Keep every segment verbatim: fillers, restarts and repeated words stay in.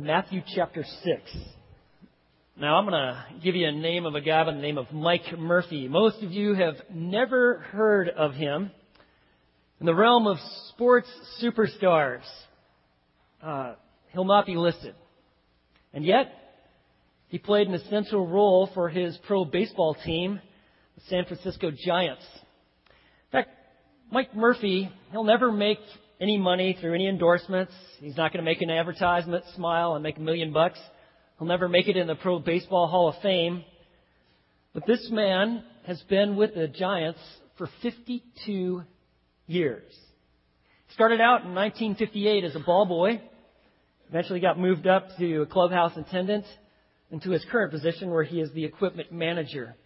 Matthew chapter six. Now, I'm going to give you a name of a guy by the name of Mike Murphy. Most of you have never heard of him. In the realm of sports superstars, uh, he'll not be listed. And yet, he played an essential role for his pro baseball team, the San Francisco Giants. In fact, Mike Murphy, he'll never make any money through any endorsements. He's not going to make an advertisement smile and make a million bucks. He'll never make it in the Pro Baseball Hall of Fame. But this man has been with the Giants for fifty-two years. He started out in nineteen fifty-eight as a ball boy. Eventually got moved up to a clubhouse attendant and to his current position where he is the equipment manager.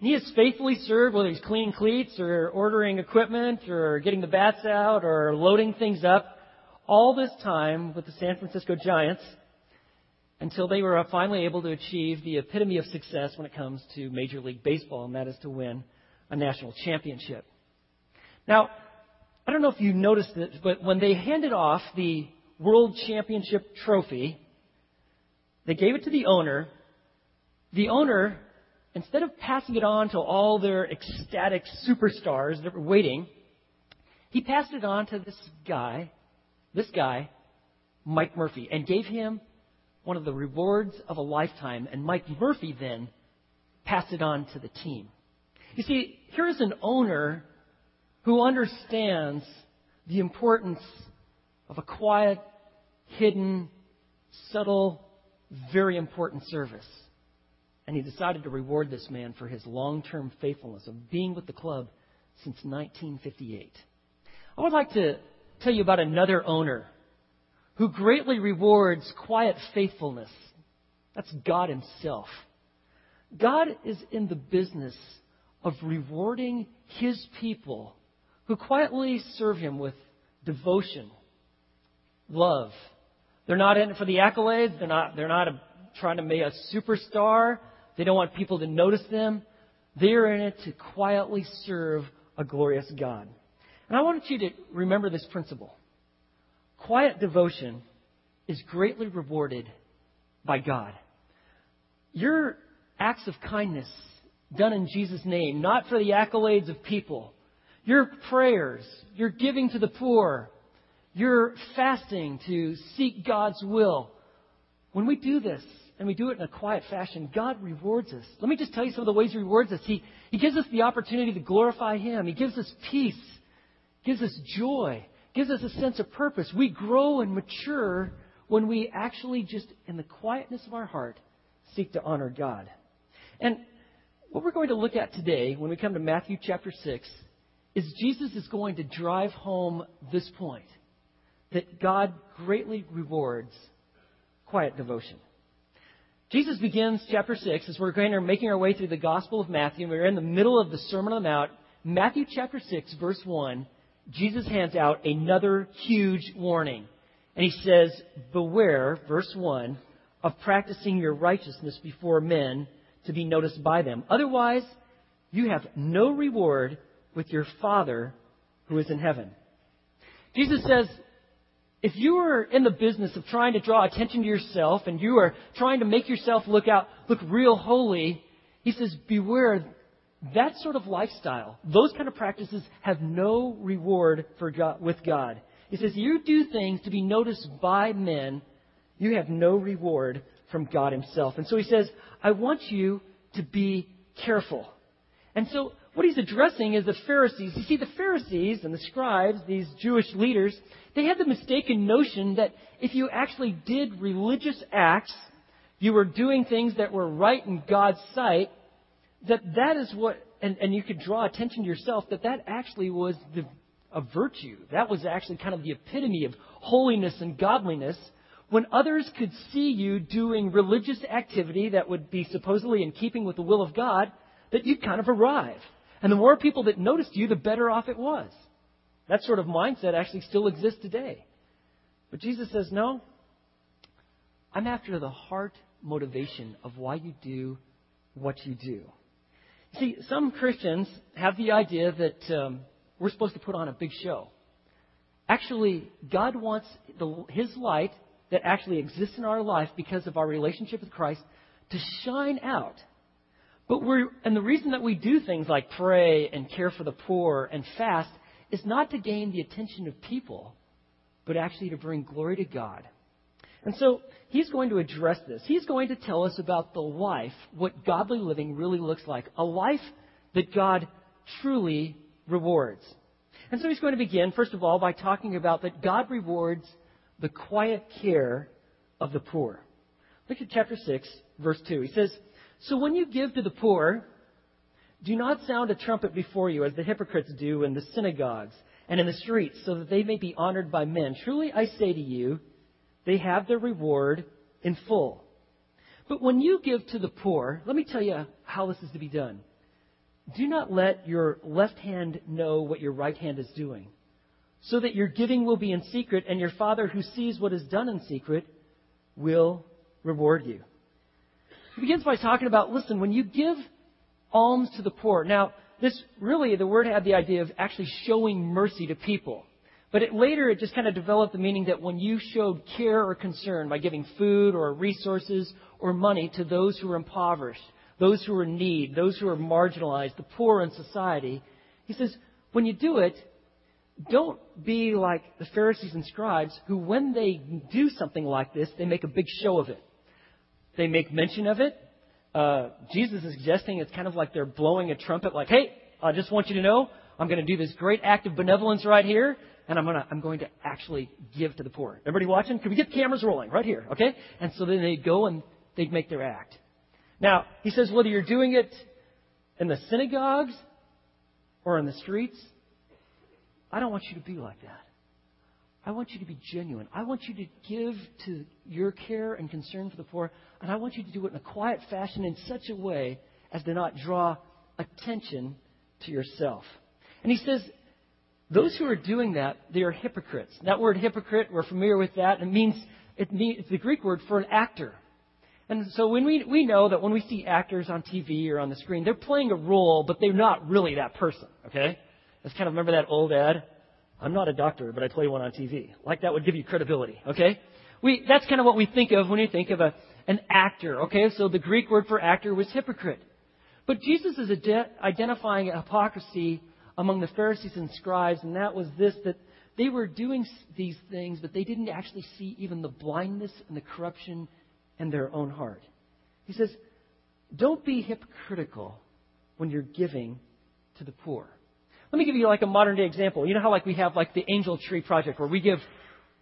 And he has faithfully served, whether he's cleaning cleats or ordering equipment or getting the bats out or loading things up, all this time with the San Francisco Giants, until they were finally able to achieve the epitome of success when it comes to Major League Baseball, and that is to win a national championship. Now, I don't know if you noticed this, but when they handed off the World Championship trophy, they gave it to the owner. The owner, instead of passing it on to all their ecstatic superstars that were waiting, he passed it on to this guy, this guy, Mike Murphy, and gave him one of the rewards of a lifetime, and Mike Murphy then passed it on to the team. You see, here is an owner who understands the importance of a quiet, hidden, subtle, very important service. And he decided to reward this man for his long-term faithfulness of being with the club since nineteen fifty-eight. I would like to tell you about another owner who greatly rewards quiet faithfulness. That's God himself. God is in the business of rewarding his people who quietly serve him with devotion, love. They're not in it for the accolades. They're not, they're not a, trying to be a superstar. They don't want people to notice them. They're in it to quietly serve a glorious God. And I want you to remember this principle. Quiet devotion is greatly rewarded by God. Your acts of kindness done in Jesus' name, not for the accolades of people, your prayers, your giving to the poor, your fasting to seek God's will. When we do this, and we do it in a quiet fashion, God rewards us. Let me just tell you some of the ways he rewards us. He, he gives us the opportunity to glorify him. He gives us peace, gives us joy. Gives us a sense of purpose. We grow and mature when we actually just, in the quietness of our heart, seek to honor God. And what we're going to look at today, when we come to Matthew chapter six, is Jesus is going to drive home this point, that God greatly rewards quiet devotion. Jesus begins chapter six as we're going to making our way through the Gospel of Matthew, and we're in the middle of the Sermon on the Mount. Matthew chapter six, verse one, Jesus hands out another huge warning. And he says, beware, verse one, of practicing your righteousness before men to be noticed by them. Otherwise, you have no reward with your Father who is in heaven. Jesus says, if you are in the business of trying to draw attention to yourself and you are trying to make yourself look out, look real holy, he says, beware. That sort of lifestyle, those kind of practices have no reward for God, with God. He says, you do things to be noticed by men. You have no reward from God himself. And so he says, I want you to be careful. And so what he's addressing is the Pharisees. You see, the Pharisees and the scribes, these Jewish leaders, they had the mistaken notion that if you actually did religious acts, you were doing things that were right in God's sight, that that is what, and, and you could draw attention to yourself, that that actually was the, a virtue. That was actually kind of the epitome of holiness and godliness. When others could see you doing religious activity that would be supposedly in keeping with the will of God, that you'd kind of arrive. And the more people that noticed you, the better off it was. That sort of mindset actually still exists today. But Jesus says, no, I'm after the heart motivation of why you do what you do. See, some Christians have the idea that um, we're supposed to put on a big show. Actually, God wants the, his light that actually exists in our life because of our relationship with Christ to shine out. But we're, and the reason that we do things like pray and care for the poor and fast is not to gain the attention of people, but actually to bring glory to God. And so he's going to address this. He's going to tell us about the life, what godly living really looks like, a life that God truly rewards. And so he's going to begin, first of all, by talking about that God rewards the quiet care of the poor. Look at chapter six, verse two. He says, "So when you give to the poor, do not sound a trumpet before you, as the hypocrites do in the synagogues and in the streets, so that they may be honored by men. Truly, I say to you, they have their reward in full. But when you give to the poor," let me tell you how this is to be done. "Do not let your left hand know what your right hand is doing, so that your giving will be in secret, and your Father who sees what is done in secret will reward you." He begins by talking about, listen, when you give alms to the poor. Now, this really, the word had the idea of actually showing mercy to people. But it, later, it just kind of developed the meaning that when you showed care or concern by giving food or resources or money to those who are impoverished, those who are in need, those who are marginalized, the poor in society, he says, when you do it, don't be like the Pharisees and scribes who, when they do something like this, they make a big show of it. They make mention of it. Uh, Jesus is suggesting it's kind of like they're blowing a trumpet, like, "Hey, I just want you to know, I'm going to do this great act of benevolence right here, and I'm going to I'm going to actually give to the poor. Everybody watching? Can we get cameras rolling right here?" Okay? And so then they go and they make their act. Now, he says, whether you're doing it in the synagogues or in the streets, I don't want you to be like that. I want you to be genuine. I want you to give to your care and concern for the poor, and I want you to do it in a quiet fashion in such a way as to not draw attention to yourself. And he says, those who are doing that, they are hypocrites. That word hypocrite, we're familiar with that. It means, it means it's the Greek word for an actor. And so when we, we know that when we see actors on T V or on the screen, they're playing a role, but they're not really that person, okay? It's kind of, remember that old ad? "I'm not a doctor, but I play one on T V." Like that would give you credibility, okay? We, that's kind of what we think of when you think of a, an actor, okay? So the Greek word for actor was hypocrite. But Jesus is ad- identifying hypocrisy among the Pharisees and scribes, and that was this, that they were doing these things, but they didn't actually see even the blindness and the corruption in their own heart. He says, don't be hypocritical when you're giving to the poor. Let me give you like a modern day example. You know how like we have like the Angel Tree Project where we give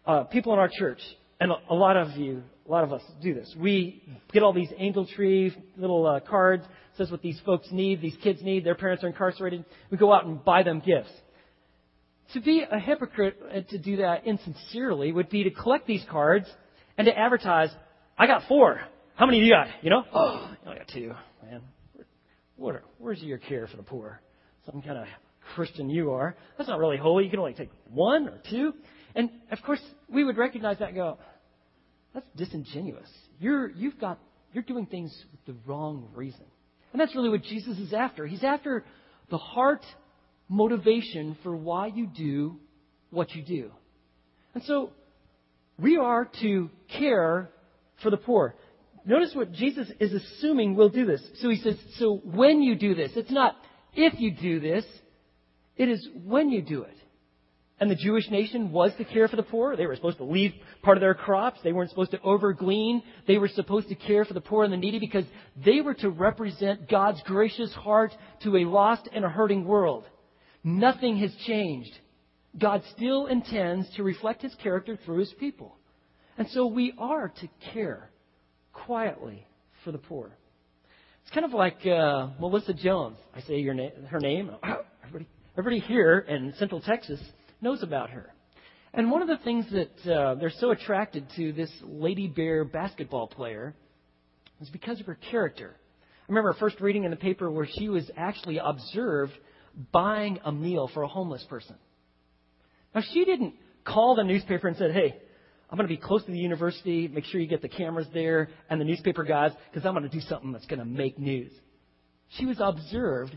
uh, people in our church, and a, a lot of you, a lot of us do this. We get all these angel tree little uh, cards. It says what these folks need, these kids need. Their parents are incarcerated. We go out and buy them gifts. To be a hypocrite and to do that insincerely would be to collect these cards and to advertise, "I got four. How many do you got?" You know? "Oh, I got two, man." Where, where's your care for the poor? Some kind of Christian you are. That's not really holy. You can only take one or two. And, of course, we would recognize that and go, that's disingenuous. You're, you've got, you're doing things with the wrong reason. And that's really what Jesus is after. He's after the heart motivation for why you do what you do. And so we are to care for the poor. Notice what Jesus is assuming will do this. So he says, so when you do this, it's not if you do this, it is when you do it. And the Jewish nation was to care for the poor. They were supposed to leave part of their crops. They weren't supposed to overglean. They were supposed to care for the poor and the needy because they were to represent God's gracious heart to a lost and a hurting world. Nothing has changed. God still intends to reflect his character through his people. And so we are to care quietly for the poor. It's kind of like uh, Melissa Jones. I say your na- her name. Everybody, everybody here in Central Texas knows about her. And one of the things that uh, they're so attracted to this Lady Bear basketball player is because of her character. I remember first reading in the paper where she was actually observed buying a meal for a homeless person. Now, she didn't call the newspaper and said, "Hey, I'm going to be close to the university. Make sure you get the cameras there and the newspaper guys, because I'm going to do something that's going to make news." She was observed.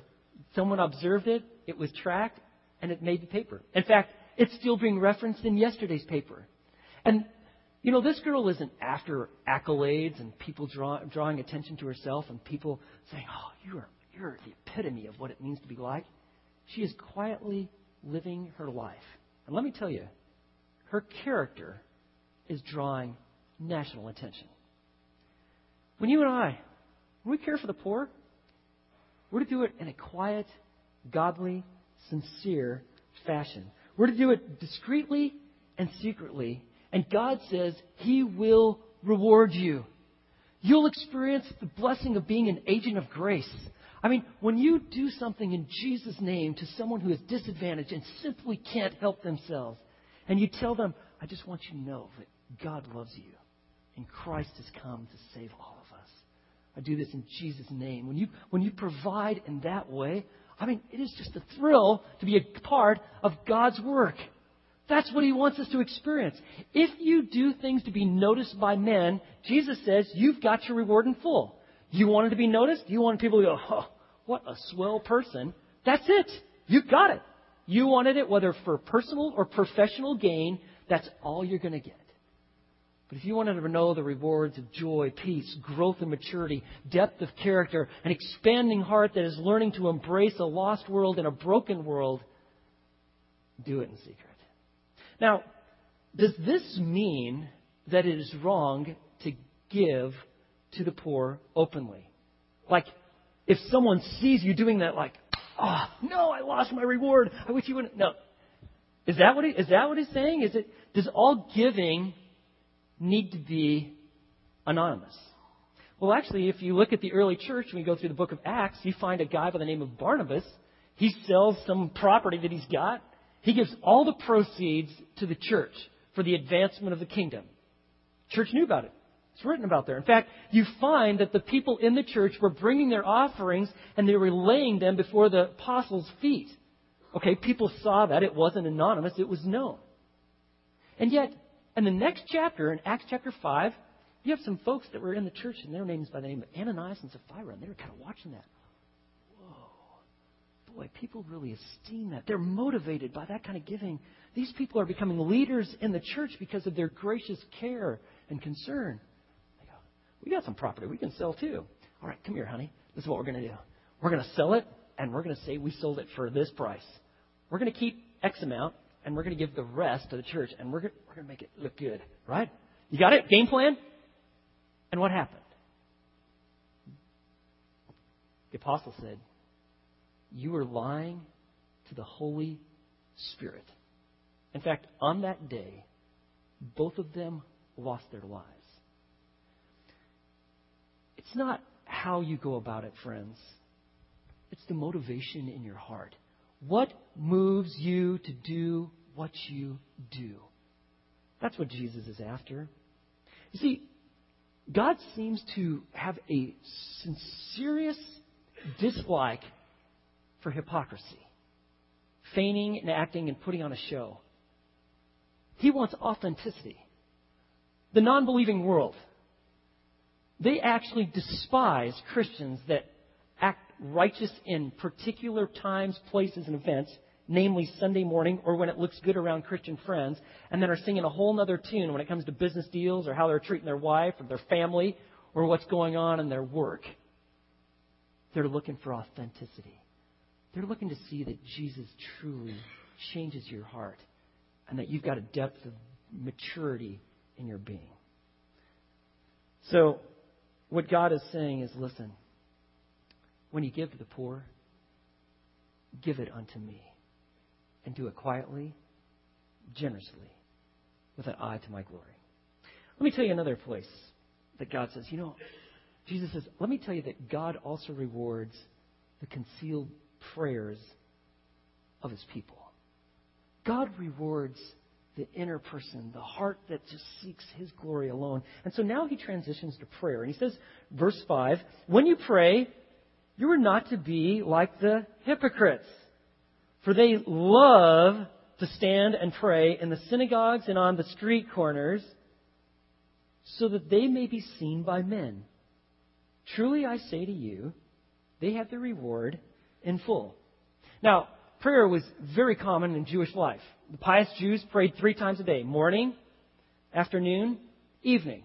Someone observed it. It was tracked, and it made the paper. In fact, it's still being referenced in yesterday's paper. And You know, this girl isn't after accolades and people draw, drawing attention to herself and people saying, oh, you're you're the epitome of what it means to be like. She is quietly living her life. And let me tell you, her character is drawing national attention. When you and I, when we care for the poor, we're to do it in a quiet, godly, sincere fashion. We're to do it discreetly and secretly. And God says He will reward you. You'll experience the blessing of being an agent of grace. I mean, when you do something in Jesus' name to someone who is disadvantaged and simply can't help themselves, and you tell them, I just want you to know that God loves you and Christ has come to save all of us. I do this in Jesus' name. When you when you provide in that way, I mean, it is just a thrill to be a part of God's work. That's what He wants us to experience. If you do things to be noticed by men, Jesus says you've got your reward in full. You wanted to be noticed? You wanted people to go, oh, what a swell person. That's it. You got it. You wanted it, whether for personal or professional gain. That's all you're going to get. But if you wanted to know the rewards of joy, peace, growth and maturity, depth of character, an expanding heart that is learning to embrace a lost world and a broken world, do it in secret. Now, does this mean that it is wrong to give to the poor openly? Like, if someone sees you doing that, like, oh, no, I lost my reward. I wish you wouldn't. No. Is that what he, is that what he's saying? Is it, does all giving need to be anonymous? Well, actually, if you look at the early church, when you go through the book of Acts, you find a guy by the name of Barnabas. He sells some property that he's got. He gives all the proceeds to the church for the advancement of the kingdom. Church knew about it. It's written about there. In fact, you find that the people in the church were bringing their offerings and they were laying them before the apostles' feet. Okay, people saw that. It wasn't anonymous. It was known. And yet, in the next chapter, in Acts chapter five, you have some folks that were in the church and their names by the name of Ananias and Sapphira, and they were kind of watching that. Boy, people really esteem that. They're motivated by that kind of giving. These people are becoming leaders in the church because of their gracious care and concern. They go, we got some property we can sell too. All right, come here, honey. This is what we're going to do. We're going to sell it, and we're going to say we sold it for this price. We're going to keep X amount, and we're going to give the rest to the church, and we're going to, we're going to make it look good, right? You got it? Game plan? And what happened? The apostle said, you are lying to the Holy Spirit. In fact, on that day, both of them lost their lives. It's not how you go about it, friends. It's the motivation in your heart. What moves you to do what you do? That's what Jesus is after. You see, God seems to have a serious dislike for hypocrisy, feigning and acting and putting on a show. He wants authenticity. The non-believing world, they actually despise Christians that act righteous in particular times, places, and events, namely Sunday morning or when it looks good around Christian friends, and then are singing a whole other tune when it comes to business deals or how they're treating their wife or their family or what's going on in their work. They're looking for authenticity. They're looking to see that Jesus truly changes your heart and that you've got a depth of maturity in your being. So what God is saying is, listen, when you give to the poor, give it unto me and do it quietly, generously, with an eye to my glory. Let me tell you another place that God says, you know, Jesus says, let me tell you that God also rewards the concealed prayers of His people. God rewards the inner person, the heart that just seeks His glory alone. And so now He transitions to prayer. And He says, verse five, when you pray, you are not to be like the hypocrites, for they love to stand and pray in the synagogues and on the street corners, so that they may be seen by men. Truly I say to you, they have the reward in full. Now, prayer was very common in Jewish life. The pious Jews prayed three times a day, morning, afternoon, evening.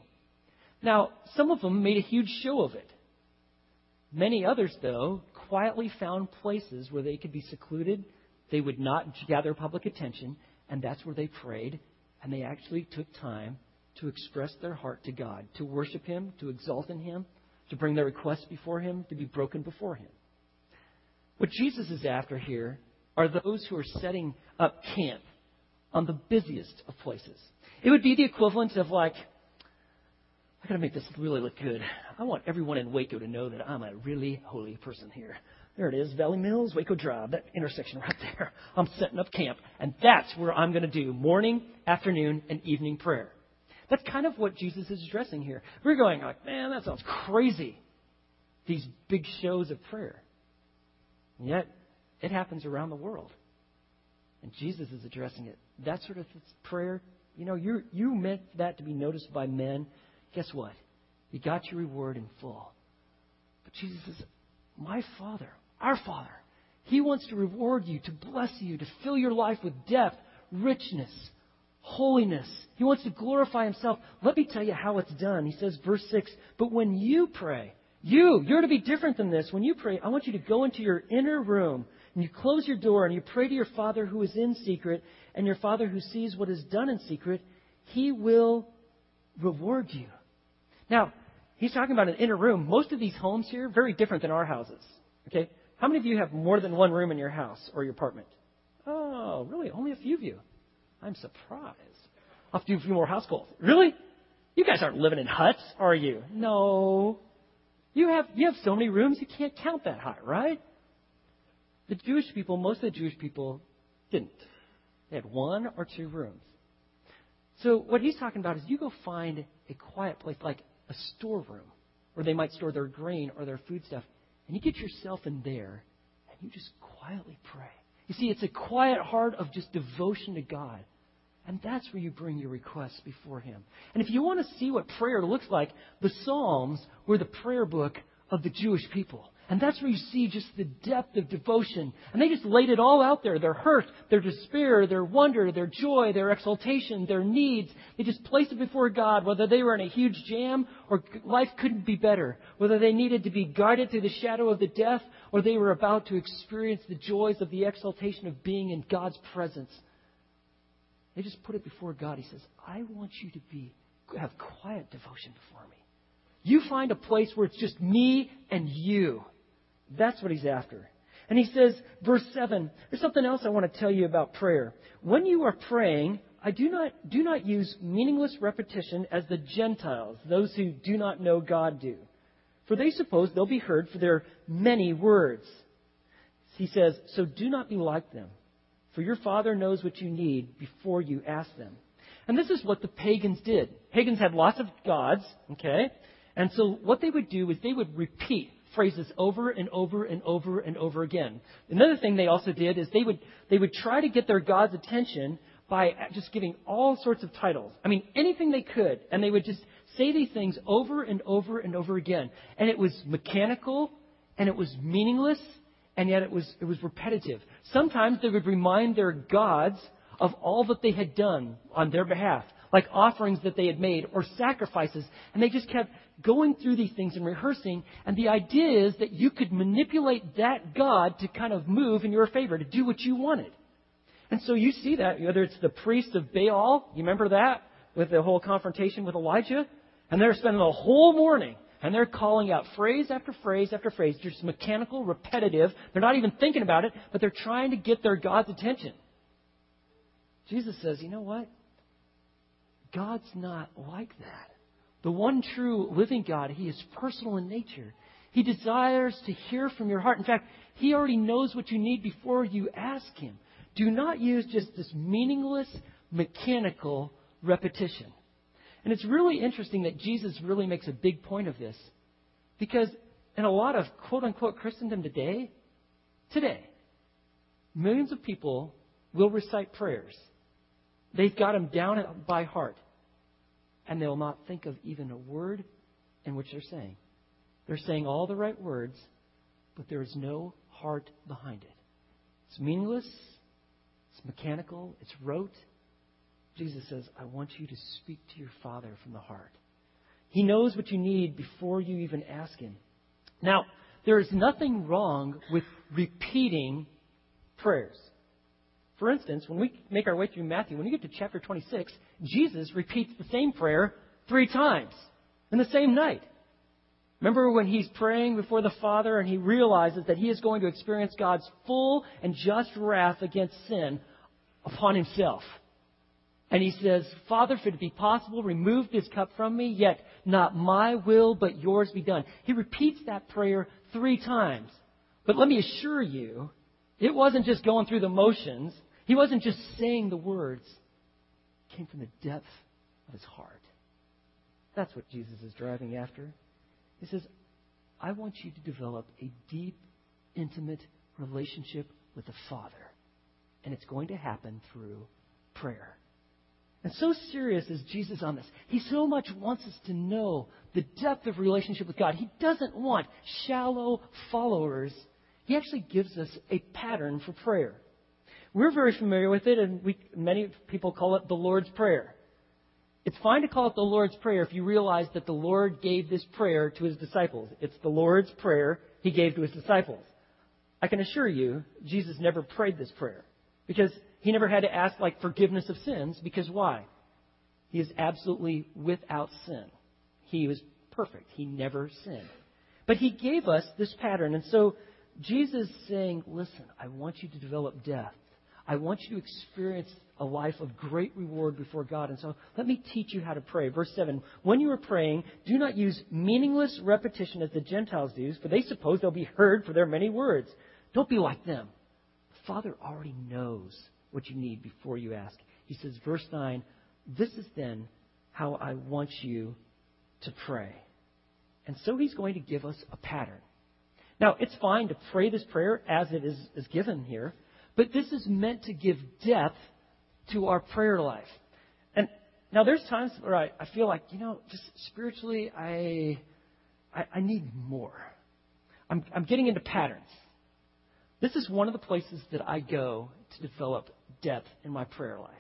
Now, some of them made a huge show of it. Many others, though, quietly found places where they could be secluded. They would not gather public attention, and that's where they prayed, and they actually took time to express their heart to God, to worship Him, to exalt in Him, to bring their requests before Him, to be broken before Him. What Jesus is after here are those who are setting up camp on the busiest of places. It would be the equivalent of like, I got to make this really look good. I want everyone in Waco to know that I'm a really holy person here. There it is, Valley Mills, Waco Drive, that intersection right there. I'm setting up camp, and that's where I'm going to do morning, afternoon, and evening prayer. That's kind of what Jesus is addressing here. We're going like, man, that sounds crazy, these big shows of prayer. And yet, it happens around the world. And Jesus is addressing it. That sort of prayer, you know, you you meant that to be noticed by men. Guess what? You got your reward in full. But Jesus is my Father, our Father. He wants to reward you, to bless you, to fill your life with depth, richness, holiness. He wants to glorify Himself. Let me tell you how it's done. He says, verse six, but when you pray, you, you're to be different than this. When you pray, I want you to go into your inner room and you close your door and you pray to your Father who is in secret, and your Father who sees what is done in secret, He will reward you. Now, He's talking about an inner room. Most of these homes here are very different than our houses. Okay? How many of you have more than one room in your house or your apartment? Oh, really? Only a few of you. I'm surprised. I'll have to do a few more house calls. Really? You guys aren't living in huts, are you? No. You have you have so many rooms, you can't count that high, right? The Jewish people, most of the Jewish people didn't. They had one or two rooms. So what he's talking about is you go find a quiet place like a storeroom where they might store their grain or their food stuff, and you get yourself in there and you just quietly pray. You see, it's a quiet heart of just devotion to God. And that's where you bring your requests before Him. And if you want to see what prayer looks like, the Psalms were the prayer book of the Jewish people. And that's where you see just the depth of devotion. And they just laid it all out there. Their hurt, their despair, their wonder, their joy, their exaltation, their needs. They just placed it before God, whether they were in a huge jam or life couldn't be better. Whether they needed to be guided through the shadow of the death or they were about to experience the joys of the exaltation of being in God's presence. They just put it before God. He says, I want you to be have quiet devotion before me. You find a place where it's just me and you. That's what He's after. And He says, verse seven, there's something else I want to tell you about prayer. When you are praying, I do not do not use meaningless repetition as the Gentiles, those who do not know God, do. For they suppose they'll be heard for their many words. He says, so do not be like them. For your Father knows what you need before you ask them. And this is what the pagans did. Pagans had lots of gods, okay? And so what they would do is they would repeat phrases over and over and over and over again. Another thing they also did is they would they would try to get their god's attention by just giving all sorts of titles. I mean, anything they could. And they would just say these things over and over and over again. And it was mechanical, and it was meaningless, and yet it was it was repetitive. Sometimes they would remind their gods of all that they had done on their behalf, like offerings that they had made or sacrifices. And they just kept going through these things and rehearsing. And the idea is that you could manipulate that God to kind of move in your favor, to do what you wanted. And so you see that, whether it's the priest of Baal, you remember that, with the whole confrontation with Elijah? And they're spending the whole morning, and they're calling out phrase after phrase after phrase, just mechanical, repetitive. They're not even thinking about it, but they're trying to get their God's attention. Jesus says, you know what? God's not like that. The one true living God, He is personal in nature. He desires to hear from your heart. In fact, He already knows what you need before you ask Him. Do not use just this meaningless, mechanical repetition. And it's really interesting that Jesus really makes a big point of this, because in a lot of quote-unquote Christendom today, today, millions of people will recite prayers. They've got them down by heart, and they'll not think of even a word in which they're saying. They're saying all the right words, but there is no heart behind it. It's meaningless. It's mechanical. It's rote. Jesus says, I want you to speak to your Father from the heart. He knows what you need before you even ask Him. Now, there is nothing wrong with repeating prayers. For instance, when we make our way through Matthew, when you get to chapter twenty-six, Jesus repeats the same prayer three times in the same night. Remember when he's praying before the Father and he realizes that he is going to experience God's full and just wrath against sin upon himself. And he says, Father, if it be possible, remove this cup from me, yet not my will, but yours be done. He repeats that prayer three times. But let me assure you, it wasn't just going through the motions. He wasn't just saying the words. It came from the depth of his heart. That's what Jesus is driving after. He says, I want you to develop a deep, intimate relationship with the Father. And it's going to happen through prayer. And so serious is Jesus on this. He so much wants us to know the depth of relationship with God. He doesn't want shallow followers. He actually gives us a pattern for prayer. We're very familiar with it, and we, many people call it the Lord's Prayer. It's fine to call it the Lord's Prayer if you realize that the Lord gave this prayer to His disciples. It's the Lord's Prayer He gave to His disciples. I can assure you, Jesus never prayed this prayer because He never had to ask like forgiveness of sins. Because why? He is absolutely without sin. He was perfect. He never sinned. But He gave us this pattern. And so Jesus is saying, listen, I want you to develop depth. I want you to experience a life of great reward before God. And so let me teach you how to pray. Verse seven, when you are praying, do not use meaningless repetition as the Gentiles do, for they suppose they'll be heard for their many words. Don't be like them. The Father already knows what you need before you ask. He says, verse nine, this is then how I want you to pray. And so He's going to give us a pattern. Now, it's fine to pray this prayer as it is, is given here, but this is meant to give depth to our prayer life. And now there's times where I, I feel like, you know, just spiritually, I, I I need more. I'm I'm getting into patterns. This is one of the places that I go to develop depth in my prayer life.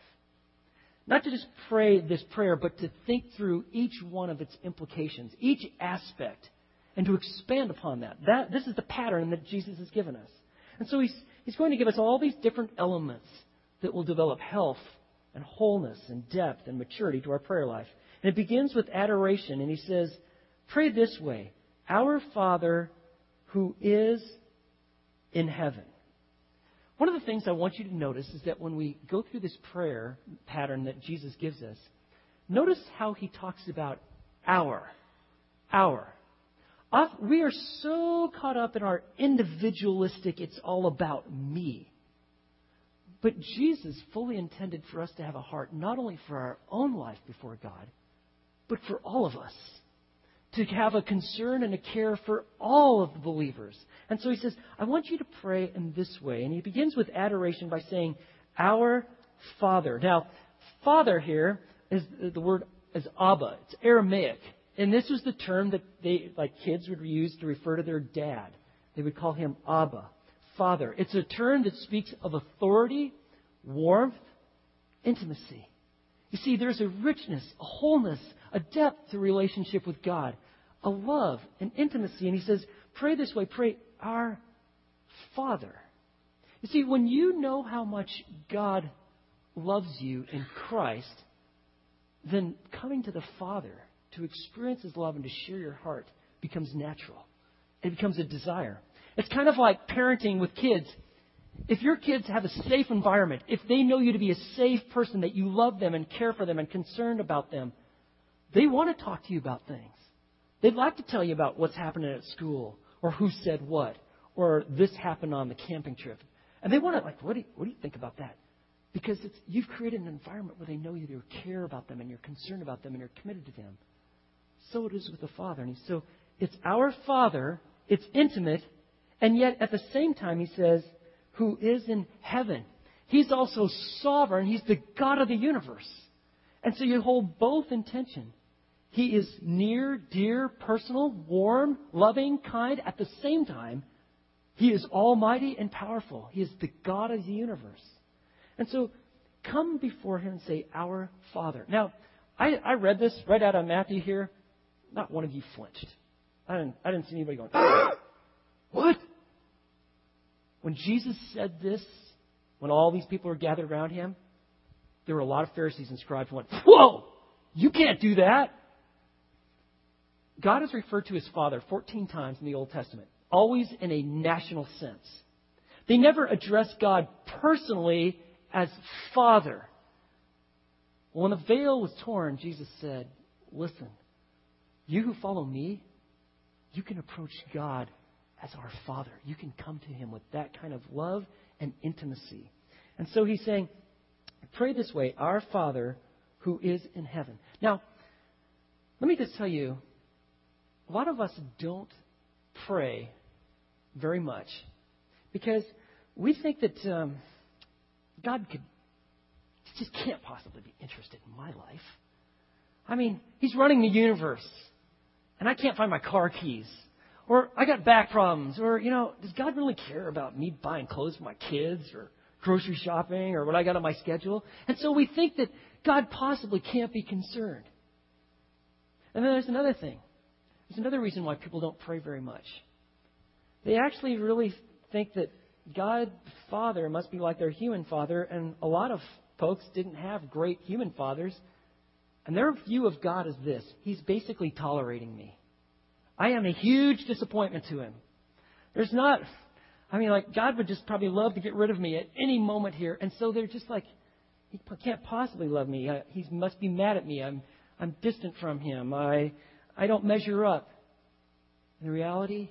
Not to just pray this prayer, but to think through each one of its implications, each aspect, and to expand upon that. That this is the pattern that Jesus has given us. And so he's he's going to give us all these different elements that will develop health and wholeness and depth and maturity to our prayer life. And it begins with adoration. And he says, pray this way, our Father who is in heaven. One of the things I want you to notice is that when we go through this prayer pattern that Jesus gives us, notice how he talks about our, our. We are so caught up in our individualistic, it's all about me. But Jesus fully intended for us to have a heart not only for our own life before God, but for all of us. To have a concern and a care for all of the believers. And so he says, I want you to pray in this way. And he begins with adoration by saying, our Father. Now, Father here is the word is Abba. It's Aramaic. And this was the term that they, like kids would use to refer to their dad. They would call him Abba. Father. It's a term that speaks of authority, warmth, intimacy. You see, there's a richness, a wholeness, a depth to relationship with God, a love, an intimacy. And he says, pray this way, pray our Father. You see, when you know how much God loves you in Christ, then coming to the Father to experience His love and to share your heart becomes natural. It becomes a desire. It's kind of like parenting with kids. If your kids have a safe environment, if they know you to be a safe person, that you love them and care for them and concerned about them, they want to talk to you about things. They'd like to tell you about what's happening at school or who said what or this happened on the camping trip. And they want to, like, what do you, what do you think about that? Because it's, you've created an environment where they know you care about them and you're concerned about them and you're committed to them. So it is with the Father. And so it's our Father, it's intimate, and yet, at the same time, he says, who is in heaven. He's also sovereign. He's the God of the universe. And so you hold both in tension. He is near, dear, personal, warm, loving, kind. At the same time, he is almighty and powerful. He is the God of the universe. And so come before him and say, Our Father. Now, I, I read this right out of Matthew here. Not one of you flinched. I didn't, I didn't see anybody going, ah! What? When Jesus said this, when all these people were gathered around him, there were a lot of Pharisees and scribes who went, Whoa! You can't do that! God is referred to as Father fourteen times in the Old Testament, always in a national sense. They never address God personally as Father. When the veil was torn, Jesus said, Listen, you who follow me, you can approach God as our Father. You can come to him with that kind of love and intimacy. And so he's saying, pray this way, Our Father who is in heaven. Now, let me just tell you, a lot of us don't pray very much because we think that um, God could just can't possibly be interested in my life. I mean, he's running the universe, and I can't find my car keys. Or I got back problems. Or, you know, does God really care about me buying clothes for my kids or grocery shopping or what I got on my schedule? And so we think that God possibly can't be concerned. And then there's another thing. There's another reason why people don't pray very much. They actually really think that God Father must be like their human father, and a lot of folks didn't have great human fathers. And their view of God is this. He's basically tolerating me. I am a huge disappointment to him. There's not, I mean, like, God would just probably love to get rid of me at any moment here. And so they're just like, he can't possibly love me. He must be mad at me. I'm I'm distant from him. I, I don't measure up. In reality,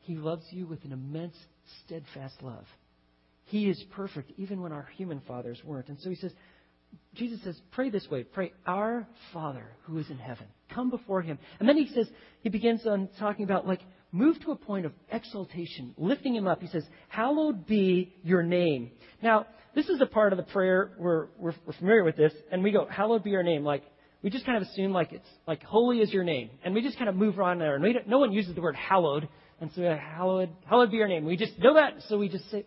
he loves you with an immense, steadfast love. He is perfect, even when our human fathers weren't. And so he says, Jesus says, pray this way. Pray, Our Father who is in heaven. Come before him. And then he says, he begins on talking about, like, move to a point of exaltation, lifting him up. He says, hallowed be your name. Now, this is the part of the prayer where we're, we're familiar with this. And we go, hallowed be your name. Like, we just kind of assume, like, it's like, holy is your name. And we just kind of move on there. And we don't, no one uses the word hallowed. And so, like, hallowed, hallowed be your name. We just know that. So we just say,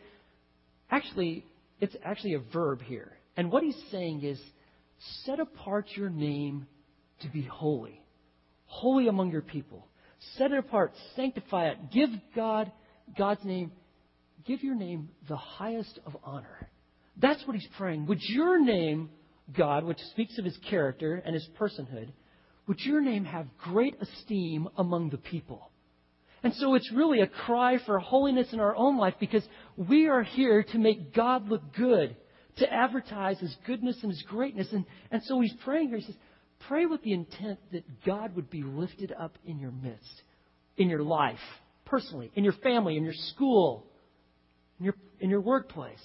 actually, it's actually a verb here. And what he's saying is, set apart your name to be holy, holy among your people. Set it apart, sanctify it, give God, God's name, give your name the highest of honor. That's what he's praying. Would your name, God, which speaks of his character and his personhood, would your name have great esteem among the people? And so it's really a cry for holiness in our own life because we are here to make God look good, to advertise his goodness and his greatness. And, and so he's praying here. He says, pray with the intent that God would be lifted up in your midst, in your life, personally, in your family, in your school, in your, in your workplace,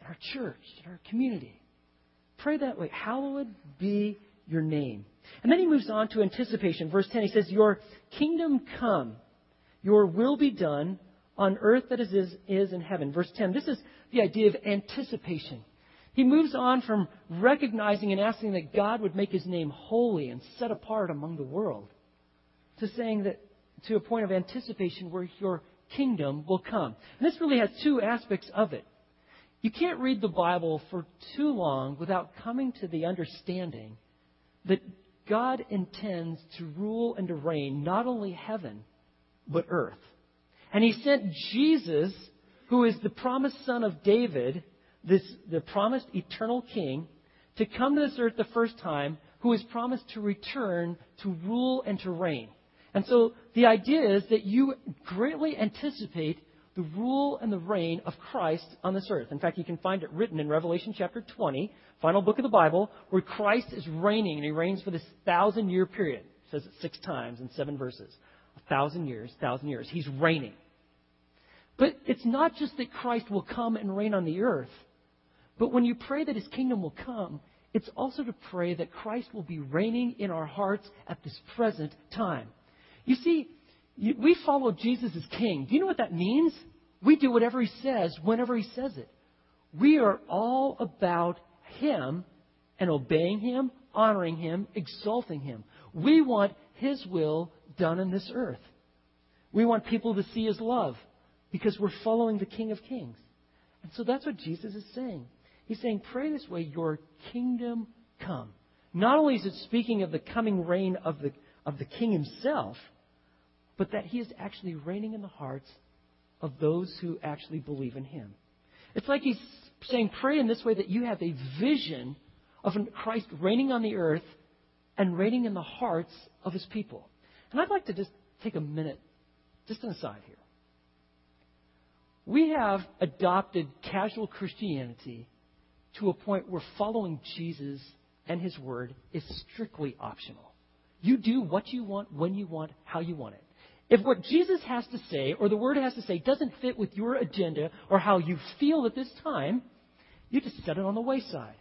in our church, in our community. Pray that way. Hallowed be your name. And then he moves on to anticipation. Verse ten, he says, your kingdom come, your will be done on earth that is, is, is in heaven. Verse ten, this is the idea of anticipation. He moves on from recognizing and asking that God would make his name holy and set apart among the world to saying that to a point of anticipation where your kingdom will come. And this really has two aspects of it. You can't read the Bible for too long without coming to the understanding that God intends to rule and to reign not only heaven, but earth. And he sent Jesus, who is the promised son of David, this the promised eternal king, to come to this earth the first time, who is promised to return to rule and to reign. And so the idea is that you greatly anticipate the rule and the reign of Christ on this earth. In fact, you can find it written in Revelation chapter twenty, final book of the Bible, where Christ is reigning, and he reigns for this thousand-year period. It says it six times in seven verses. A thousand years, thousand years. He's reigning. But it's not just that Christ will come and reign on the earth. But when you pray that his kingdom will come, it's also to pray that Christ will be reigning in our hearts at this present time. You see, we follow Jesus as king. Do you know what that means? We do whatever he says, whenever he says it. We are all about him and obeying him, honoring him, exalting him. We want his will done in this earth. We want people to see his love because we're following the King of Kings. And so that's what Jesus is saying. He's saying, pray this way, your kingdom come. Not only is it speaking of the coming reign of the of the king himself, but that he is actually reigning in the hearts of those who actually believe in him. It's like he's saying, pray in this way that you have a vision of Christ reigning on the earth and reigning in the hearts of his people. And I'd like to just take a minute, just an aside here. We have adopted casual Christianity to a point where following Jesus and his word is strictly optional. You do what you want, when you want, how you want it. If what Jesus has to say or the word has to say doesn't fit with your agenda or how you feel at this time, you just set it on the wayside.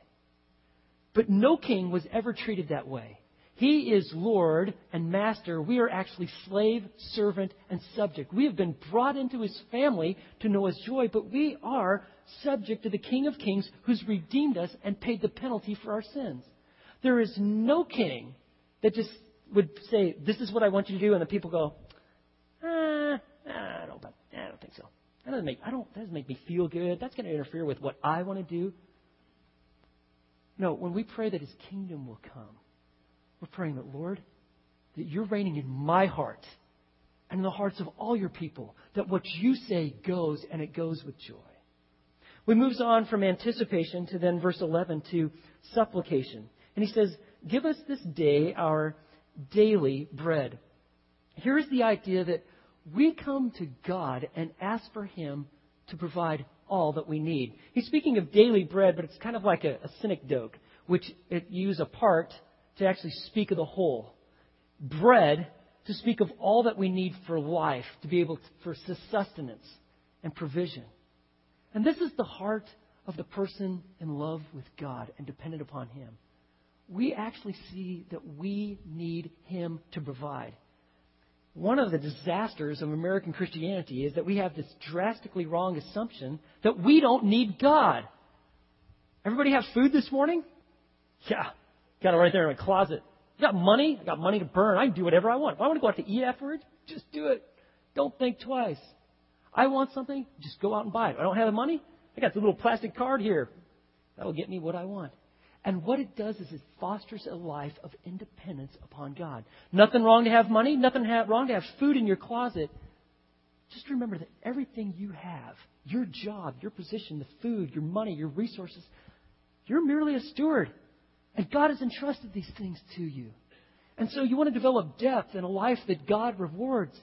But no king was ever treated that way. He is Lord and Master. We are actually slave, servant, and subject. We have been brought into his family to know his joy, but we are subject to the King of Kings who's redeemed us and paid the penalty for our sins. There is no king that just would say, this is what I want you to do, and the people go, ah, ah I, don't, I don't think so. That doesn't, make, I don't, that doesn't make me feel good. That's going to interfere with what I want to do. No, when we pray that his kingdom will come, we're praying that, Lord, that you're reigning in my heart and in the hearts of all your people, that what you say goes, and it goes with joy. We moves on from anticipation to then verse eleven to supplication. And he says, give us this day our daily bread. Here's the idea that we come to God and ask for him to provide all that we need. He's speaking of daily bread, but it's kind of like a, a synecdoche, which it uses a part to actually speak of the whole. Bread to speak of all that we need for life, to be able to, for sustenance and provision. And this is the heart of the person in love with God and dependent upon him. We actually see that we need him to provide. One of the disasters of American Christianity is that we have this drastically wrong assumption that we don't need God. Everybody have food this morning? Yeah. Got it right there in my closet. I got money. I got money to burn. I can do whatever I want. If I want to go out to eat afterwards, just do it. Don't think twice. I want something, just go out and buy it. If I don't have the money, I got the little plastic card here. That'll get me what I want. And what it does is it fosters a life of independence upon God. Nothing wrong to have money. Nothing wrong to have food in your closet. Just remember that everything you have, your job, your position, the food, your money, your resources, you're merely a steward. And God has entrusted these things to you. And so you want to develop depth in a life that God rewards.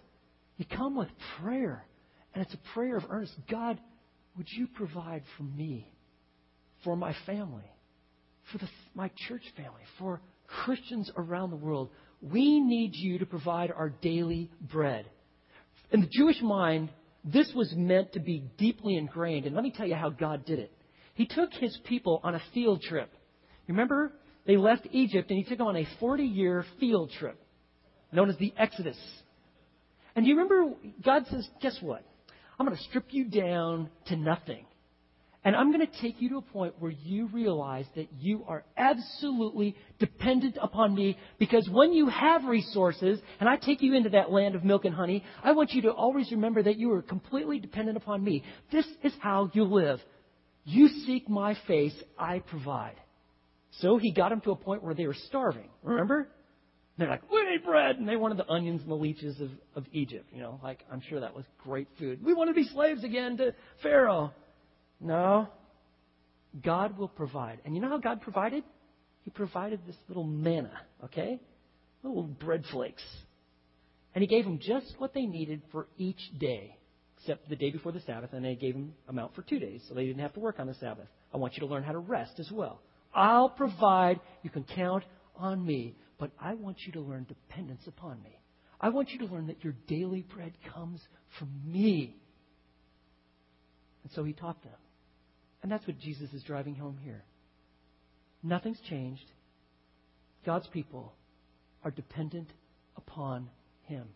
You come with prayer. And it's a prayer of earnest. God, would you provide for me, for my family, for the, my church family, for Christians around the world? We need you to provide our daily bread. In the Jewish mind, this was meant to be deeply ingrained. And let me tell you how God did it. He took his people on a field trip. Remember, they left Egypt and he took them on a forty-year field trip known as the Exodus. And you remember, God says, guess what? I'm going to strip you down to nothing. And I'm going to take you to a point where you realize that you are absolutely dependent upon me, because when you have resources and I take you into that land of milk and honey, I want you to always remember that you are completely dependent upon me. This is how you live. You seek my face, I provide. So he got them to a point where they were starving. Remember? They're like, we need bread. And they wanted the onions and the leeches of, of Egypt. You know, like, I'm sure that was great food. We want to be slaves again to Pharaoh. No. God will provide. And you know how God provided? He provided this little manna, okay? Little bread flakes. And he gave them just what they needed for each day, except the day before the Sabbath. And they gave them an amount for two days, so they didn't have to work on the Sabbath. I want you to learn how to rest as well. I'll provide. You can count on me. But I want you to learn dependence upon me. I want you to learn that your daily bread comes from me. And so he taught them. And that's what Jesus is driving home here. Nothing's changed. God's people are dependent upon him.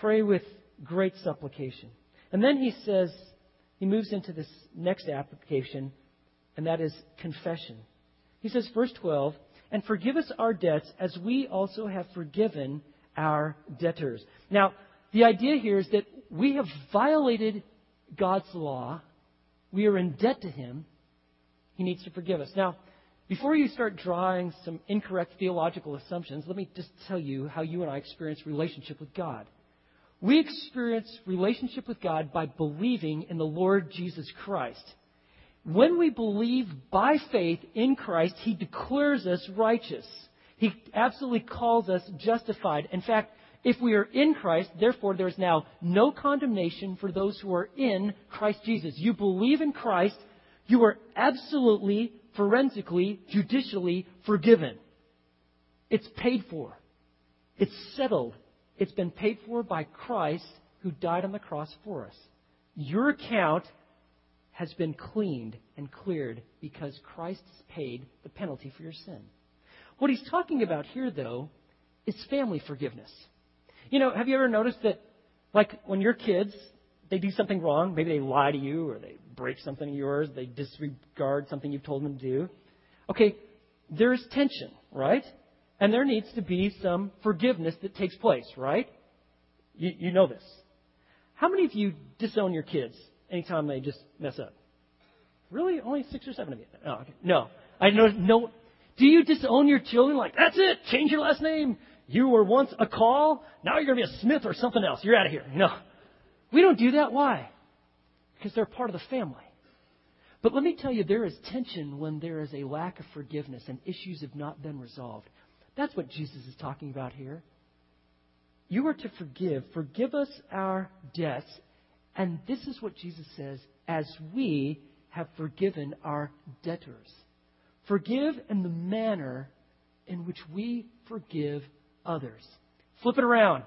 Pray with great supplication. And then he says, he moves into this next application, and that is confession. He says, verse twelve, and forgive us our debts as we also have forgiven our debtors. Now, the idea here is that we have violated God's law. We are in debt to him. He needs to forgive us. Now, before you start drawing some incorrect theological assumptions, let me just tell you how you and I experience relationship with God. We experience relationship with God by believing in the Lord Jesus Christ. When we believe by faith in Christ, He declares us righteous. He absolutely calls us justified. In fact, if we are in Christ, therefore there is now no condemnation for those who are in Christ Jesus. You believe in Christ, you are absolutely, forensically, judicially forgiven. It's paid for. It's settled. It's been paid for by Christ who died on the cross for us. Your account has been cleaned and cleared because Christ has paid the penalty for your sin. What he's talking about here, though, is family forgiveness. You know, have you ever noticed that, like, when your kids, they do something wrong, maybe they lie to you or they break something of yours, they disregard something you've told them to do. Okay, there's tension, right? And there needs to be some forgiveness that takes place, right? You, you know this. How many of you disown your kids anytime they just mess up? Really? Only six or seven of you? Oh, okay. No. I know. No. Do you disown your children? Like, that's it. Change your last name. You were once a Call. Now you're going to be a Smith or something else. You're out of here. No. We don't do that. Why? Because they're part of the family. But let me tell you, there is tension when there is a lack of forgiveness and issues have not been resolved. That's what Jesus is talking about here. You are to forgive. Forgive us our debts. And this is what Jesus says, as we have forgiven our debtors. Forgive in the manner in which we forgive others. Flip it around.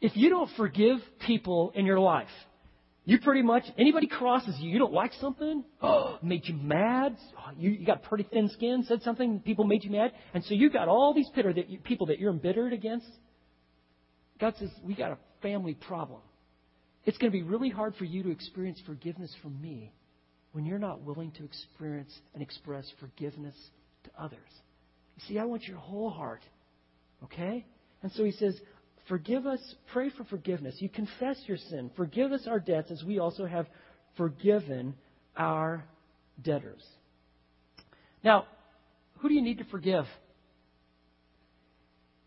If you don't forgive people in your life, you pretty much, anybody crosses you, you don't like something, oh, made you mad, oh, you, you got pretty thin skin, said something, people made you mad, and so you got all these bitter that you, people that you're embittered against. God says, we got a family problem. It's going to be really hard for you to experience forgiveness from me when you're not willing to experience and express forgiveness to others. You see, I want your whole heart, okay? And so he says, forgive us, pray for forgiveness. You confess your sin. Forgive us our debts as we also have forgiven our debtors. Now, who do you need to forgive?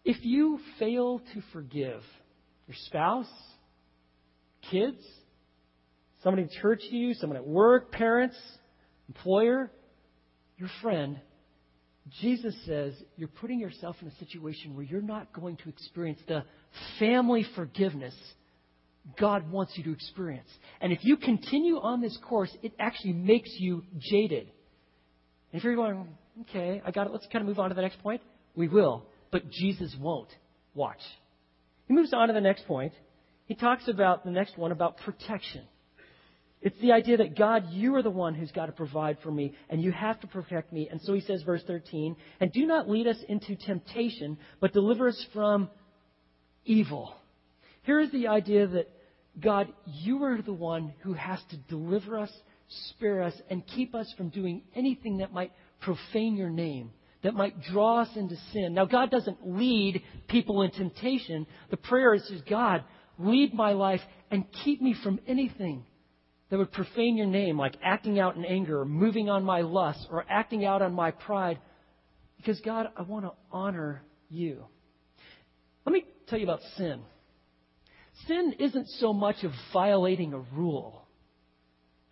If you fail to forgive your spouse, kids, somebody in church to you, someone at work, parents, employer, your friend, Jesus says you're putting yourself in a situation where you're not going to experience the family forgiveness God wants you to experience. And if you continue on this course, it actually makes you jaded. And if you're going, okay, I got it, let's kind of move on to the next point. We will, but Jesus won't. Watch. He moves on to the next point. He talks about the next one about protection. It's the idea that, God, you are the one who's got to provide for me, and you have to protect me. And so he says, verse thirteen, and do not lead us into temptation, but deliver us from evil. Here is the idea that, God, you are the one who has to deliver us, spare us, and keep us from doing anything that might profane your name, that might draw us into sin. Now, God doesn't lead people in temptation. The prayer is, God, lead my life and keep me from anything that would profane your name, like acting out in anger or moving on my lust or acting out on my pride. Because, God, I want to honor you. Let me tell you about sin. Sin isn't so much of violating a rule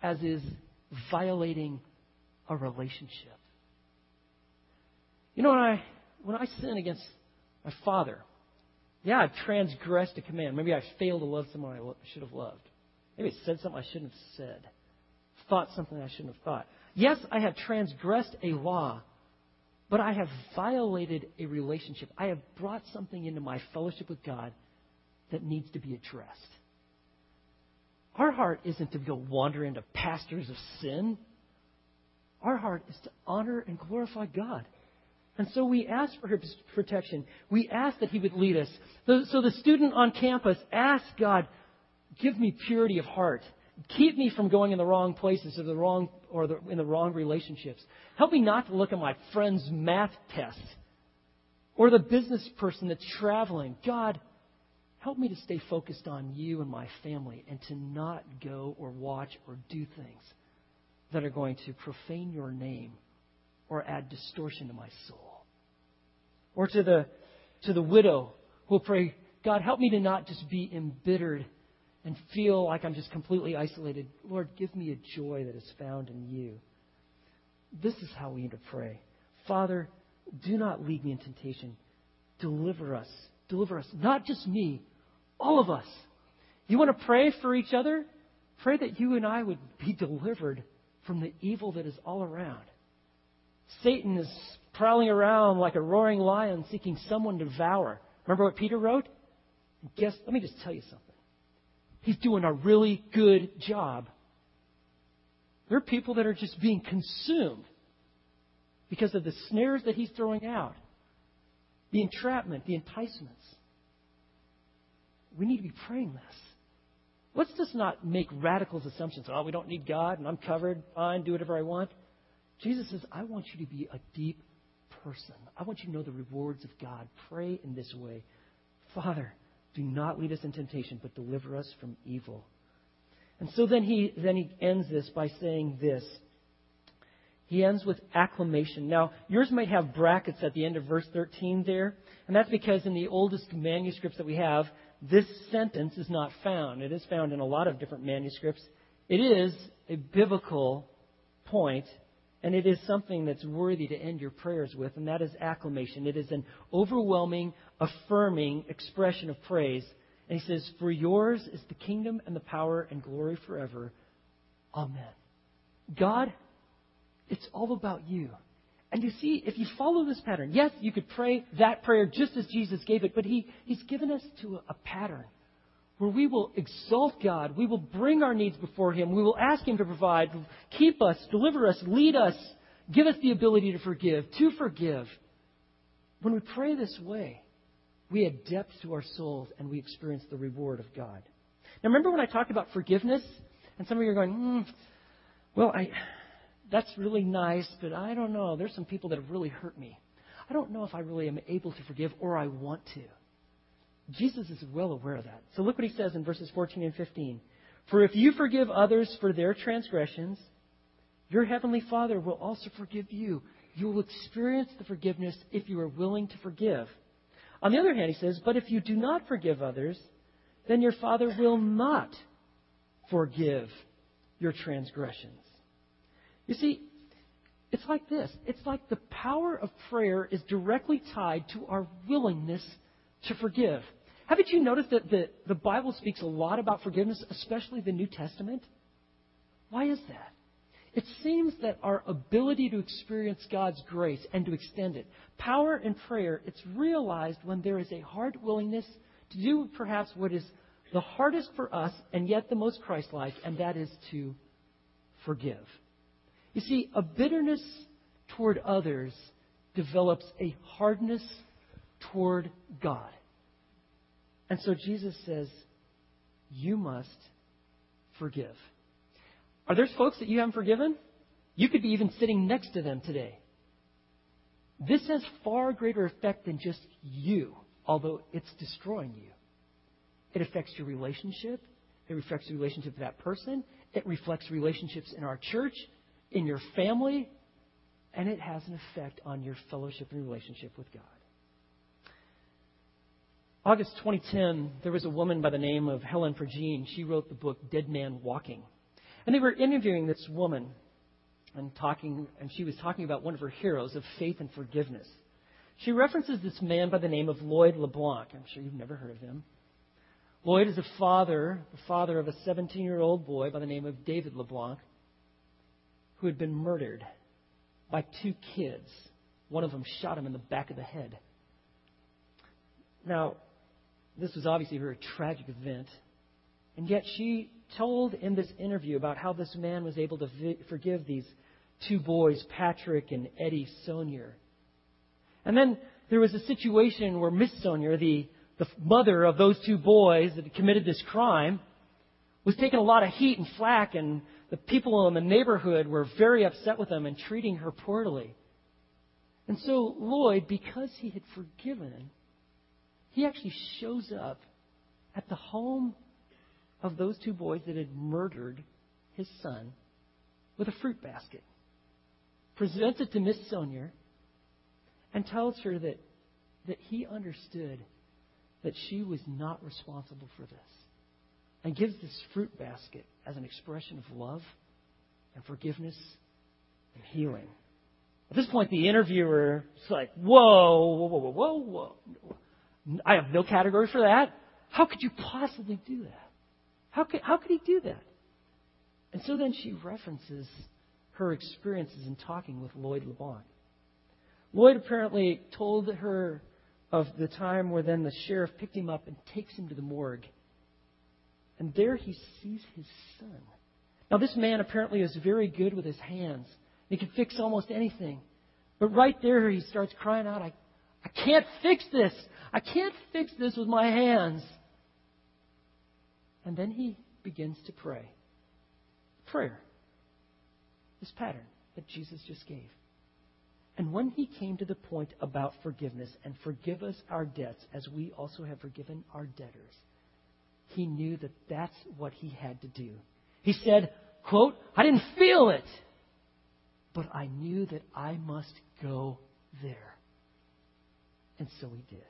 as is violating a relationship. You know, when I, when I sin against my father, yeah, I've transgressed a command. Maybe I failed to love someone I should have loved. Maybe I said something I shouldn't have said. Thought something I shouldn't have thought. Yes, I have transgressed a law, but I have violated a relationship. I have brought something into my fellowship with God that needs to be addressed. Our heart isn't to go wander into pastures of sin. Our heart is to honor and glorify God. And so we ask for His protection. We ask that He would lead us. So the student on campus asks God, give me purity of heart. Keep me from going in the wrong places or the wrong or the, in the wrong relationships. Help me not to look at my friend's math test or the business person that's traveling. God, help me to stay focused on you and my family and to not go or watch or do things that are going to profane your name or add distortion to my soul. Or to the to the widow who will pray, God, help me to not just be embittered and feel like I'm just completely isolated. Lord, give me a joy that is found in you. This is how we need to pray. Father, do not lead me in temptation. Deliver us. Deliver us. Not just me, all of us. You want to pray for each other? Pray that you and I would be delivered from the evil that is all around. Satan is prowling around like a roaring lion seeking someone to devour. Remember what Peter wrote? Guess, let me just tell you something. He's doing a really good job. There are people that are just being consumed because of the snares that he's throwing out, the entrapment, the enticements. We need to be praying this. Let's just not make radical assumptions. Oh, we don't need God, and I'm covered. Fine, do whatever I want. Jesus says, I want you to be a deep person. I want you to know the rewards of God. Pray in this way. Father, do not lead us in temptation, but deliver us from evil. And so then he then he ends this by saying this. He ends with acclamation. Now, yours might have brackets at the end of verse thirteen there. And that's because in the oldest manuscripts that we have, this sentence is not found. It is found in a lot of different manuscripts. It is a biblical point, and it is something that's worthy to end your prayers with, and that is acclamation. It is an overwhelming, affirming expression of praise. And he says, for yours is the kingdom and the power and glory forever. Amen. God, it's all about you. And you see, if you follow this pattern, yes, you could pray that prayer just as Jesus gave it, but he, he's given us to a, a pattern where we will exalt God. We will bring our needs before him. We will ask him to provide, keep us, deliver us, lead us, give us the ability to forgive, to forgive. When we pray this way, we add depth to our souls and we experience the reward of God. Now, remember when I talked about forgiveness? And some of you are going, mm, well, I... that's really nice, but I don't know. There's some people that have really hurt me. I don't know if I really am able to forgive or I want to. Jesus is well aware of that. So look what he says in verses fourteen and fifteen. For if you forgive others for their transgressions, your heavenly Father will also forgive you. You will experience the forgiveness if you are willing to forgive. On the other hand, he says, but if you do not forgive others, then your Father will not forgive your transgressions. You see, it's like this. It's like the power of prayer is directly tied to our willingness to forgive. Haven't you noticed that the, the Bible speaks a lot about forgiveness, especially the New Testament? Why is that? It seems that our ability to experience God's grace and to extend it, power in prayer, it's realized when there is a hard willingness to do perhaps what is the hardest for us and yet the most Christ-like, and that is to forgive. You see, a bitterness toward others develops a hardness toward God. And so Jesus says, you must forgive. Are there folks that you haven't forgiven? You could be even sitting next to them today. This has far greater effect than just you, although it's destroying you. It affects your relationship. It affects your relationship with that person. It reflects relationships in our church, in your family, and it has an effect on your fellowship and relationship with God. August twenty ten, there was a woman by the name of Helen Pergene. She wrote the book Dead Man Walking. And they were interviewing this woman and talking, and she was talking about one of her heroes of faith and forgiveness. She references this man by the name of Lloyd LeBlanc. I'm sure you've never heard of him. Lloyd is a father, the father of a seventeen-year-old boy by the name of David LeBlanc, who had been murdered by two kids. One of them shot him in the back of the head. Now, this was obviously a very tragic event, and yet she told in this interview about how this man was able to vi- forgive these two boys, Patrick and Eddie Sonier. And then there was a situation where Miss Sonier, the, the mother of those two boys that had committed this crime, was taking a lot of heat and flack, and the people in the neighborhood were very upset with him and treating her poorly. And so Lloyd, because he had forgiven, he actually shows up at the home of those two boys that had murdered his son with a fruit basket, presents it to Miss Sonier, and tells her that, that he understood that she was not responsible for this, and gives this fruit basket as an expression of love and forgiveness and healing. At this point, the interviewer is like, whoa, whoa, whoa, whoa, whoa, whoa. I have no category for that. How could you possibly do that? How could, how could he do that? And so then she references her experiences in talking with Lloyd LeBlanc. Lloyd apparently told her of the time where then the sheriff picked him up and takes him to the morgue. And there he sees his son. Now, this man apparently is very good with his hands. He can fix almost anything. But right there he starts crying out, I, I can't fix this. I can't fix this with my hands. And then he begins to pray. Prayer. This pattern that Jesus just gave. And when he came to the point about forgiveness and forgive us our debts as we also have forgiven our debtors, he knew that that's what he had to do. He said, quote, I didn't feel it, but I knew that I must go there. And so he did.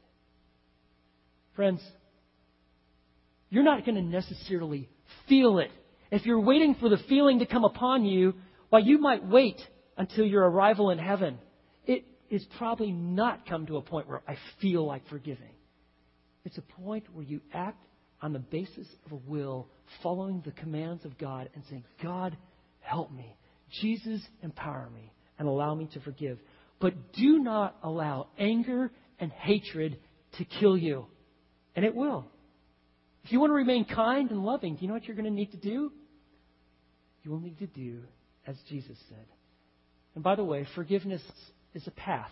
Friends, you're not going to necessarily feel it. If you're waiting for the feeling to come upon you, while you might wait until your arrival in heaven, it is probably not come to a point where I feel like forgiving. It's a point where you act on the basis of a will, following the commands of God and saying, God, help me. Jesus, empower me and allow me to forgive. But do not allow anger and hatred to kill you. And it will. If you want to remain kind and loving, do you know what you're going to need to do? You will need to do as Jesus said. And by the way, forgiveness is a path.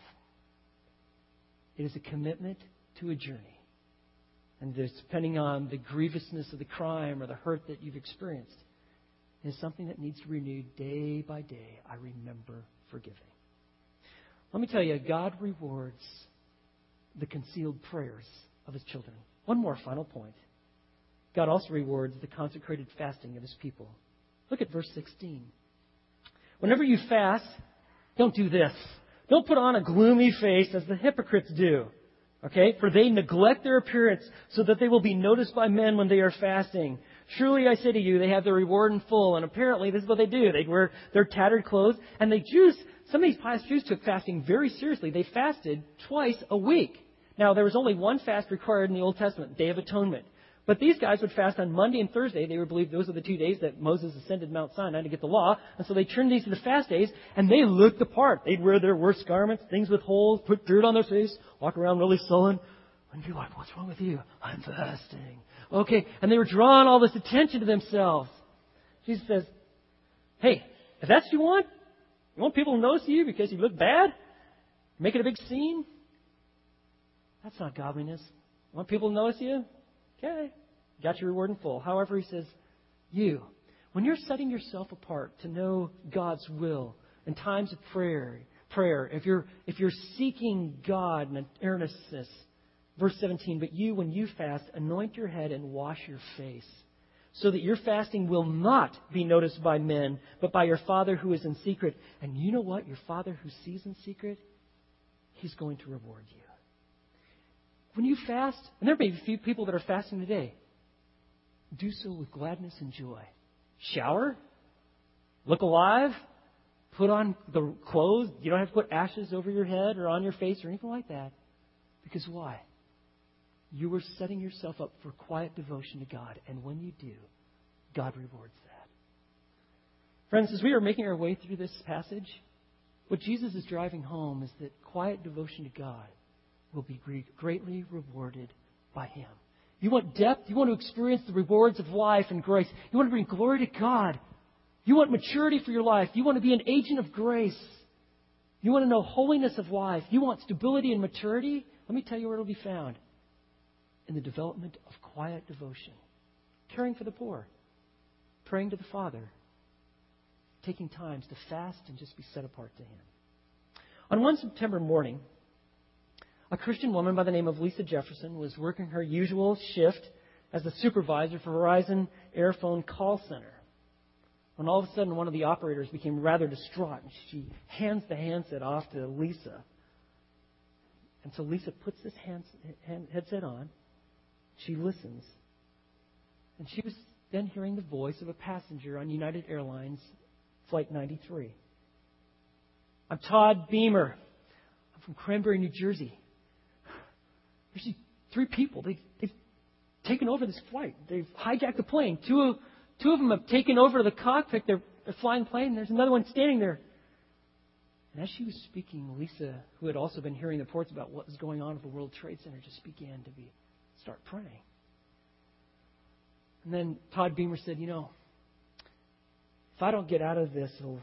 It is a commitment to a journey. And depending on the grievousness of the crime or the hurt that you've experienced, is something that needs to be renewed day by day. I remember forgiving. Let me tell you, God rewards the concealed prayers of his children. One more final point. God also rewards the consecrated fasting of his people. Look at verse sixteen. Whenever you fast, don't do this. Don't put on a gloomy face as the hypocrites do. Okay? For they neglect their appearance so that they will be noticed by men when they are fasting. Truly I say to you, they have their reward in full. And apparently this is what they do. They wear their tattered clothes. And they Jews, some of these pious Jews took fasting very seriously. They fasted twice a week. Now, there was only one fast required in the Old Testament, Day of Atonement. But these guys would fast on Monday and Thursday. They were believed those are the two days that Moses ascended Mount Sinai to get the law. And so they turned these into fast days, and they looked the part. They'd wear their worst garments, things with holes, put dirt on their face, walk around really sullen. And be like, what's wrong with you? I'm fasting. Okay. And they were drawing all this attention to themselves. Jesus says, hey, if that's what you want, you want people to notice you because you look bad? Making a big scene? That's not godliness. You want people to notice you? Okay. You got your reward in full. However, he says, you, when you're setting yourself apart to know God's will in times of prayer, prayer, if you're, if you're seeking God in an earnestness, verse seventeen, but you, when you fast, anoint your head and wash your face, so that your fasting will not be noticed by men, but by your Father who is in secret. And you know what? Your Father who sees in secret, he's going to reward you. When you fast, and there may be a few people that are fasting today, do so with gladness and joy. Shower, look alive, put on the clothes. You don't have to put ashes over your head or on your face or anything like that. Because why? You were setting yourself up for quiet devotion to God. And when you do, God rewards that. Friends, as we are making our way through this passage, what Jesus is driving home is that quiet devotion to God will be greatly rewarded by Him. You want depth? You want to experience the rewards of life and grace. You want to bring glory to God. You want maturity for your life. You want to be an agent of grace. You want to know holiness of life. You want stability and maturity. Let me tell you where it will be found. In the development of quiet devotion, caring for the poor, praying to the Father, taking times to fast and just be set apart to Him. On one September morning, a Christian woman by the name of Lisa Jefferson was working her usual shift as the supervisor for Verizon Airphone Call Center. when all of a sudden one of the operators became rather distraught, and she hands the handset off to Lisa. And so Lisa puts this hands, hand, headset on. She listens. And she was then hearing the voice of a passenger on United Airlines Flight ninety-three. I'm Todd Beamer. I'm from Cranberry, New Jersey. There's these three people. They, they've taken over this flight. They've hijacked the plane. Two of, two of them have taken over the cockpit. They're, they're flying the plane. There's another one standing there. And as she was speaking, Lisa, who had also been hearing reports about what was going on at the World Trade Center, just began to be start praying. And then Todd Beamer said, you know, if I don't get out of this, will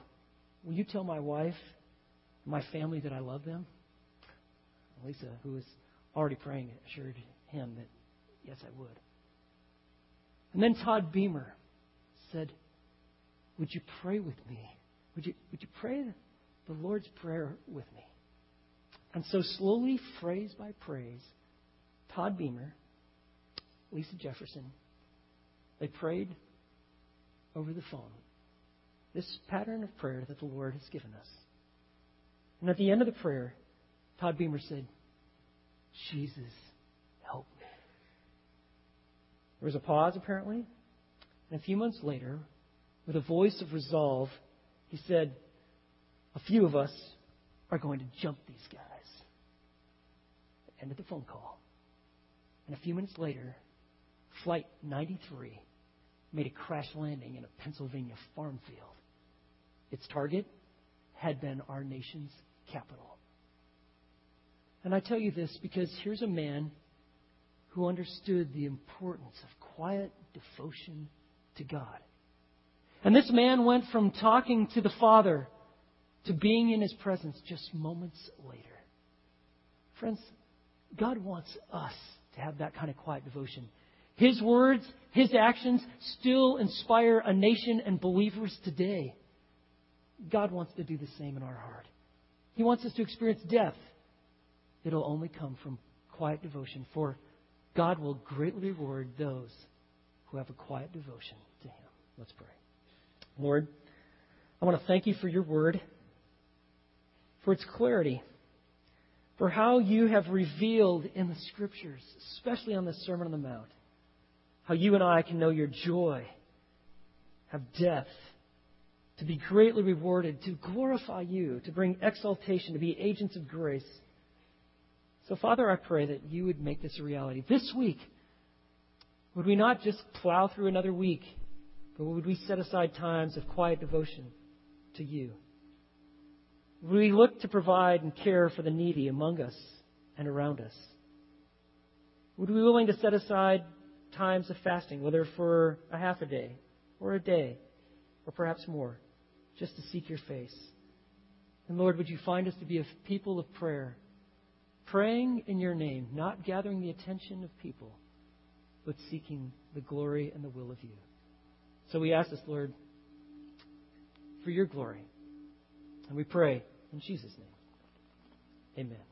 you tell my wife and my family that I love them? And Lisa, who was already praying, assured him that, yes, I would. And then Todd Beamer said, would you pray with me? Would you, would you pray the Lord's Prayer with me? And so slowly, phrase by phrase, Todd Beamer, Lisa Jefferson, they prayed over the phone. This pattern of prayer that the Lord has given us. And at the end of the prayer, Todd Beamer said, Jesus, help me. There was a pause, apparently. And a few months later, with a voice of resolve, he said, a few of us are going to jump these guys. Ended the phone call. And a few minutes later, Flight ninety-three made a crash landing in a Pennsylvania farm field. Its target had been our nation's capital. And I tell you this because here's a man who understood the importance of quiet devotion to God. And this man went from talking to the Father to being in His presence just moments later. Friends, God wants us to have that kind of quiet devotion. His words, His actions still inspire a nation and believers today. God wants to do the same in our heart. He wants us to experience death. It'll only come from quiet devotion, for God will greatly reward those who have a quiet devotion to Him. Let's pray. Lord, I want to thank You for Your word, for its clarity, for how You have revealed in the Scriptures, especially on the Sermon on the Mount, how you and I can know Your joy, have depth, to be greatly rewarded, to glorify You, to bring exaltation, to be agents of grace. So, Father, I pray that You would make this a reality. This week, would we not just plow through another week, but would we set aside times of quiet devotion to You? Would we look to provide and care for the needy among us and around us? Would we be willing to set aside times of fasting, whether for a half a day or a day or perhaps more, just to seek Your face? And Lord, would You find us to be a people of prayer, praying in Your name, not gathering the attention of people, but seeking the glory and the will of You. So we ask this, Lord, for Your glory. And we pray in Jesus' name. Amen.